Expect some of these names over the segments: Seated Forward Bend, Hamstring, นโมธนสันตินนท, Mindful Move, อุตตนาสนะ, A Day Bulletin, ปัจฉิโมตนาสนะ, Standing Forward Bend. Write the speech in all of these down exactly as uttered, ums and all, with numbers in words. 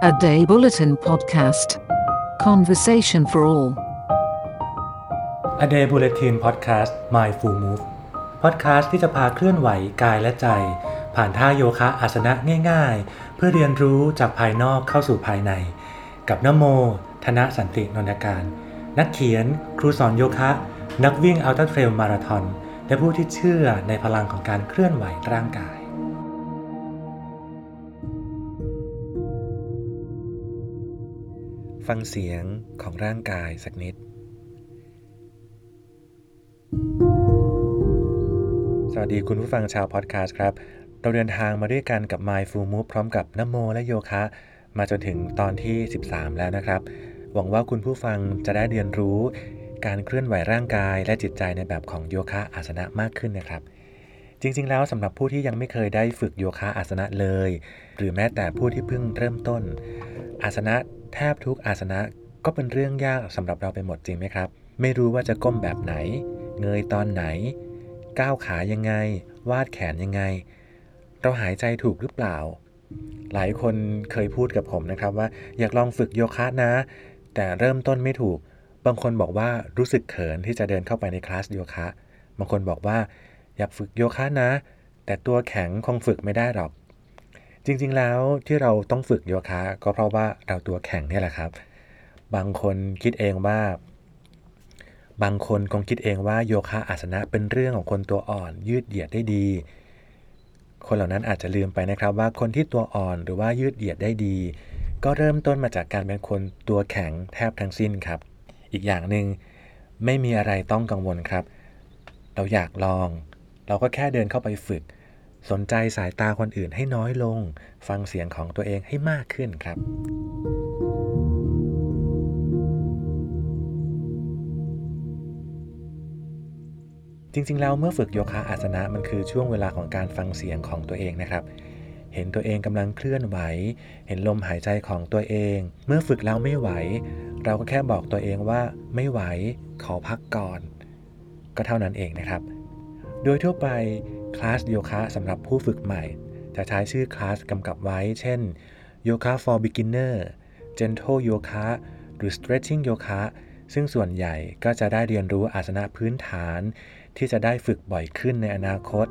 A Day Bulletin Podcast Conversation for All A Day Bulletin Podcast Mindful Move Podcast ที่จะพาเคลื่อนไหวกายและใจผ่านท่าโยคะอาสนะง่ายๆเพื่อเรียนรู้จากภายนอกเข้าสู่ภายในกับนโมธนสันตินนทการนักเขียนครูสอนโยคะนักวิ่งอัลตร้าเทรลมาราธอนและผู้ที่เชื่อในพลังของการเคลื่อนไหวร่างกายฟังเสียงของร่างกายสักนิดสวัสดีคุณผู้ฟังชาวพอดคาสต์ครับเราเดินทางมาด้วยกันกับ Mindful Move พร้อมกับนโมและโยคะมาจนถึงตอนที่สิบสามแล้วนะครับหวังว่าคุณผู้ฟังจะได้เรียนรู้การเคลื่อนไหวร่างกายและจิตใจในแบบของโยคะอาสนะมากขึ้นนะครับจริงๆแล้วสำหรับผู้ที่ยังไม่เคยได้ฝึกโยคะอาสนะเลยหรือแม้แต่ผู้ที่เพิ่งเริ่มต้นอาสนะแทบทุกอาสนะก็เป็นเรื่องยากสำหรับเราไปหมดจริงไหมครับไม่รู้ว่าจะก้มแบบไหนเงยตอนไหนก้าวขายังไงวาดแขนยังไงเราหายใจถูกหรือเปล่าหลายคนเคยพูดกับผมนะครับว่าอยากลองฝึกโยคะนะแต่เริ่มต้นไม่ถูกบางคนบอกว่ารู้สึกเขินที่จะเดินเข้าไปในคลาสโยคะบางคนบอกว่าอยากฝึกโยคะนะแต่ตัวแข็งคงฝึกไม่ได้หรอกจริงๆแล้วที่เราต้องฝึกโยคะก็เพราะว่าเราตัวแข็งนี่แหละครับบางคนคิดเองว่าบางคนคงคิดเองว่าโยคะอาสนะเป็นเรื่องของคนตัวอ่อนยืดเหยียดได้ดีคนเหล่านั้นอาจจะลืมไปนะครับว่าคนที่ตัวอ่อนหรือว่ายืดเหยียดได้ดีก็เริ่มต้นมาจากการเป็นคนตัวแข็งแทบทั้งสิ้นครับอีกอย่างนึงไม่มีอะไรต้องกังวลครับเราอยากลองเราก็แค่เดินเข้าไปฝึกสนใจสายตาคนอื่นให้น้อยลงฟังเสียงของตัวเองให้มากขึ้นครับจริงๆแล้วเมื่อฝึกโยคะอาสนะมันคือช่วงเวลาของการฟังเสียงของตัวเองนะครับเห็นตัวเองกำลังเคลื่อนไหวเห็นลมหายใจของตัวเองเมื่อฝึกแล้วไม่ไหวเราก็แค่บอกตัวเองว่าไม่ไหวขอพักก่อนก็เท่านั้นเองนะครับโดยทั่วไปคลาสโยคะสำหรับผู้ฝึกใหม่จะใช้ชื่อคลาสกำกับไว้เช่นโยคะ for beginner gentle yoga หรือ stretching yoga ซึ่งส่วนใหญ่ก็จะได้เรียนรู้อาสนะพื้นฐานที่จะได้ฝึกบ่อยขึ้นในอนาคต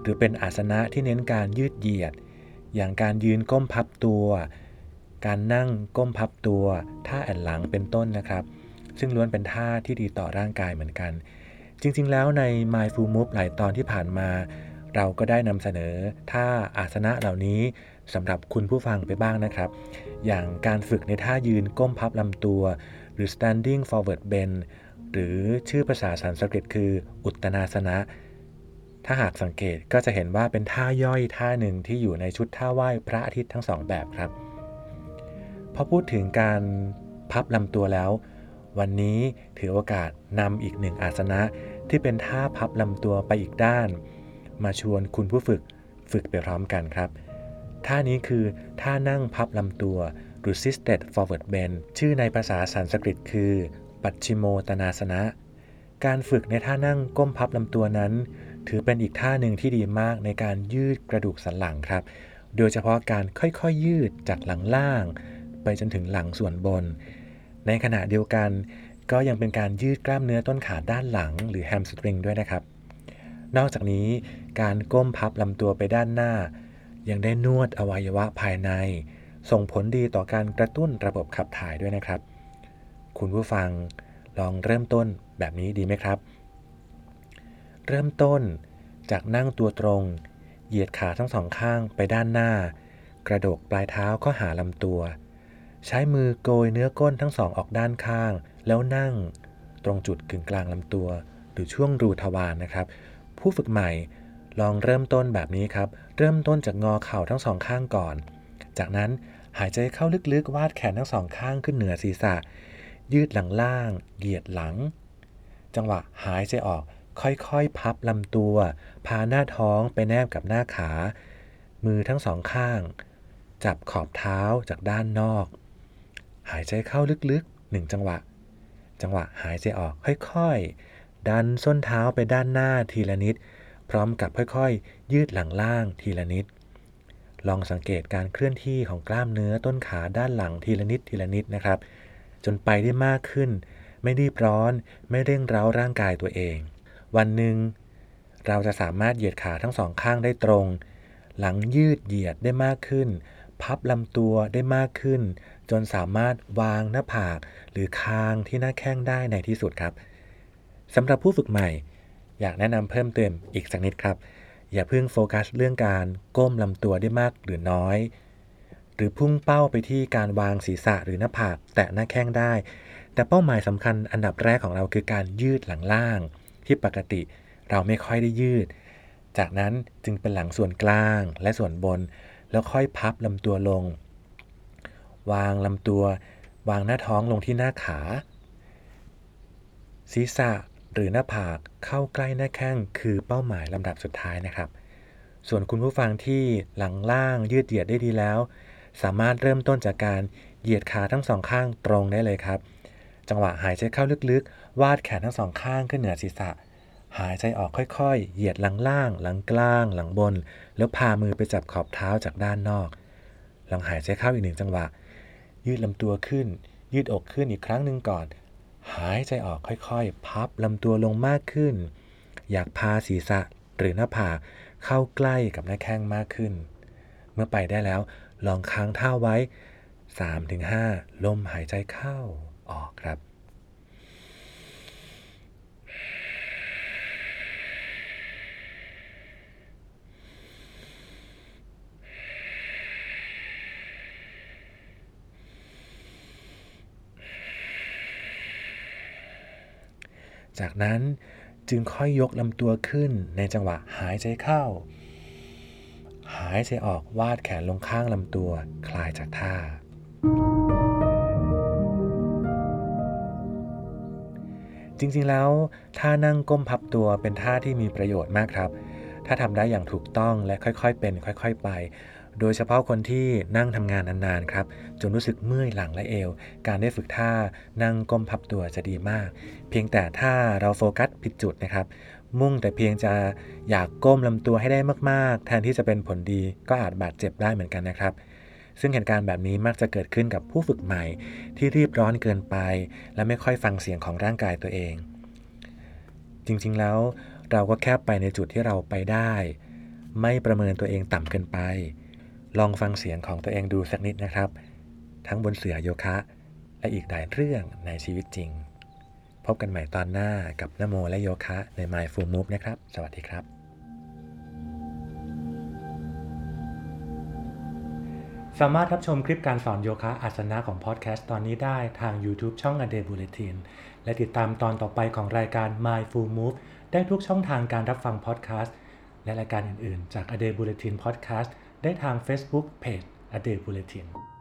หรือเป็นอาสนะที่เน้นการยืดเหยียดอย่างการยืนก้มพับตัวการนั่งก้มพับตัวท่าแอนหลังเป็นต้นนะครับซึ่งล้วนเป็นท่าที่ดีต่อร่างกายเหมือนกันจริงๆแล้วใน Mindful Move หลายตอนที่ผ่านมาเราก็ได้นำเสนอท่าอาสนะเหล่านี้สำหรับคุณผู้ฟังไปบ้างนะครับอย่างการฝึกในท่ายืนก้มพับลำตัวหรือ Standing Forward Bend หรือชื่อภาษาสันสกฤตคืออุตตนาสนะถ้าหากสังเกตก็จะเห็นว่าเป็นท่าย่อยท่าหนึ่งที่อยู่ในชุดท่าไหว้พระอาทิตย์ทั้งสองแบบครับพอพูดถึงการพับลำตัวแล้ววันนี้ถือโอกาสนำอีกหนึ่งอาสนะที่เป็นท่าพับลำตัวไปอีกด้านมาชวนคุณผู้ฝึกฝึกไปพร้อมกันครับท่านี้คือท่านั่งพับลำตัวหรือ Seated Forward Bend ชื่อในภาษาสันสกฤตคือปัจฉิโมตนาสนะการฝึกในท่านั่งก้มพับลำตัวนั้นถือเป็นอีกท่าหนึ่งที่ดีมากในการยืดกระดูกสันหลังครับโดยเฉพาะการค่อยๆ ยืดจากหลังล่างไปจนถึงหลังส่วนบนในขณะเดียวกันก็ยังเป็นการยืดกล้ามเนื้อต้นขาด้านหลังหรือแฮมสตริงด้วยนะครับนอกจากนี้การก้มพับลำตัวไปด้านหน้ายังได้นวดอวัยวะภายในส่งผลดีต่อการกระตุ้นระบบขับถ่ายด้วยนะครับคุณผู้ฟังลองเริ่มต้นแบบนี้ดีไหมครับเริ่มต้นจากนั่งตัวตรงเหยียดขาทั้งสองข้างไปด้านหน้ากระโดดปลายเท้าเข้าหาลำตัวใช้มือโกยเนื้อก้นทั้งสองออกด้านข้างแล้วนั่งตรงจุดกึ่งกลางลำตัวหรือช่วงรูทวารนะครับผู้ฝึกใหม่ลองเริ่มต้นแบบนี้ครับเริ่มต้นจากงอเข่าทั้งสองข้างก่อนจากนั้นหายใจเข้าลึกๆวาดแขนทั้งสองข้างขึ้นเหนือศีรษะยืดหลังล่างเหยียดหลังจังหวะหายใจออกค่อยๆพับลำตัวพาหน้าท้องไปแนบกับหน้าขามือทั้งสองข้างจับขอบเท้าจากด้านนอกหายใจเข้าลึกๆหนึ่งจังหวะจังหวะหายใจออกค่อยๆดันส้นเท้าไปด้านหน้าทีละนิดพร้อมกับค่อยๆยืดหลังล่างทีละนิด ลองสังเกตการเคลื่อนที่ของกล้ามเนื้อต้นขาด้านหลังทีละนิดทีละนิดนะครับจนไปได้มากขึ้นไม่รีบร้อนไม่เร่งเร้าร่างกายตัวเองวันหนึ่งเราจะสามารถเหยียดขาทั้งสองข้างได้ตรงหลังยืดเหยียดได้มากขึ้นพับลำตัวได้มากขึ้นจนสามารถวางหน้าผากหรือคางที่หน้าแข้งได้ในที่สุดครับสำหรับผู้ฝึกใหม่อยากแนะนำเพิ่มเติมอีกสักนิดครับอย่าเพิ่งโฟกัสเรื่องการก้มลำตัวได้มากหรือน้อยหรือพุ่งเป้าไปที่การวางศีรษะหรือหน้าผากแตะหน้าแข้งได้แต่เป้าหมายสำคัญอันดับแรกของเราคือการยืดหลังล่างที่ปกติเราไม่ค่อยได้ยืดจากนั้นจึงเป็นหลังส่วนกลางและส่วนบนแล้วค่อยพับลำตัวลงวางลำตัววางหน้าท้องลงที่หน้าขาศีรษะหรือหน้าผากเข้าใกล้หน้าแข้งคือเป้าหมายลำดับสุดท้ายนะครับส่วนคุณผู้ฟังที่หลังล่างยืดเหยียดได้ดีแล้วสามารถเริ่มต้นจากการเหยียดขาทั้งสองข้างตรงได้เลยครับจังหวะหายใจเข้าลึกๆวาดแขนทั้งสองข้างขึ้นเหนือศีรษะหายใจออกค่อยๆเหยียดหลังล่างหลังกลางหลังบนแล้วพามือไปจับขอบเท้าจากด้านนอกลองหายใจเข้าอีกหนึ่งจังหวะยืดลำตัวขึ้นยืดอกขึ้นอีกครั้งหนึ่งก่อนหายใจออกค่อยๆพับลำตัวลงมากขึ้นอยากพาศีรษะหรือหน้าผากเข้าใกล้กับหน้าแข้งมากขึ้นเมื่อไปได้แล้วลองค้างท่าไว้ สามถึงห้า ลมหายใจเข้าออกครับจากนั้นจึงค่อยยกลำตัวขึ้นในจังหวะหายใจเข้าหายใจออกวาดแขนลงข้างลำตัวคลายจากท่าจริงๆแล้วท่านั่งก้มพับตัวเป็นท่าที่มีประโยชน์มากครับถ้าทำได้อย่างถูกต้องและค่อยๆเป็นค่อยๆไปโดยเฉพาะคนที่นั่งทำงานนานๆครับจนรู้สึกเมื่อยหลังและเอวการได้ฝึกท่านั่งก้มพับตัวจะดีมากเพียงแต่ถ้าเราโฟกัสผิดจุดนะครับมุ่งแต่เพียงจะอยากก้มลำตัวให้ได้มากๆแทนที่จะเป็นผลดีก็อาจบาดเจ็บได้เหมือนกันนะครับซึ่งเหตุการณ์แบบนี้มักจะเกิดขึ้นกับผู้ฝึกใหม่ที่รีบร้อนเกินไปและไม่ค่อยฟังเสียงของร่างกายตัวเองจริงๆแล้วเราก็แค่ไปในจุดที่เราไปได้ไม่ประเมินตัวเองต่ำเกินไปลองฟังเสียงของตัวเองดูสักนิดนะครับทั้งบนเสื่อโยคะและอีกหลายเรื่องในชีวิตจริงพบกันใหม่ตอนหน้ากับนโมและโยคะใน Mindful Move นะครับสวัสดีครับสามารถรับชมคลิปการสอนโยคะอาสนะของพอดแคสต์ตอนนี้ได้ทาง YouTube ช่อง A Day Bulletin และติดตามตอนต่อไปของรายการ Mindful Move ได้ทุกช่องทางการรับฟังพอดแคสต์และรายการอื่นๆจาก A Day Bulletin Podcastได้ทาง Facebook Page A Day Bulletin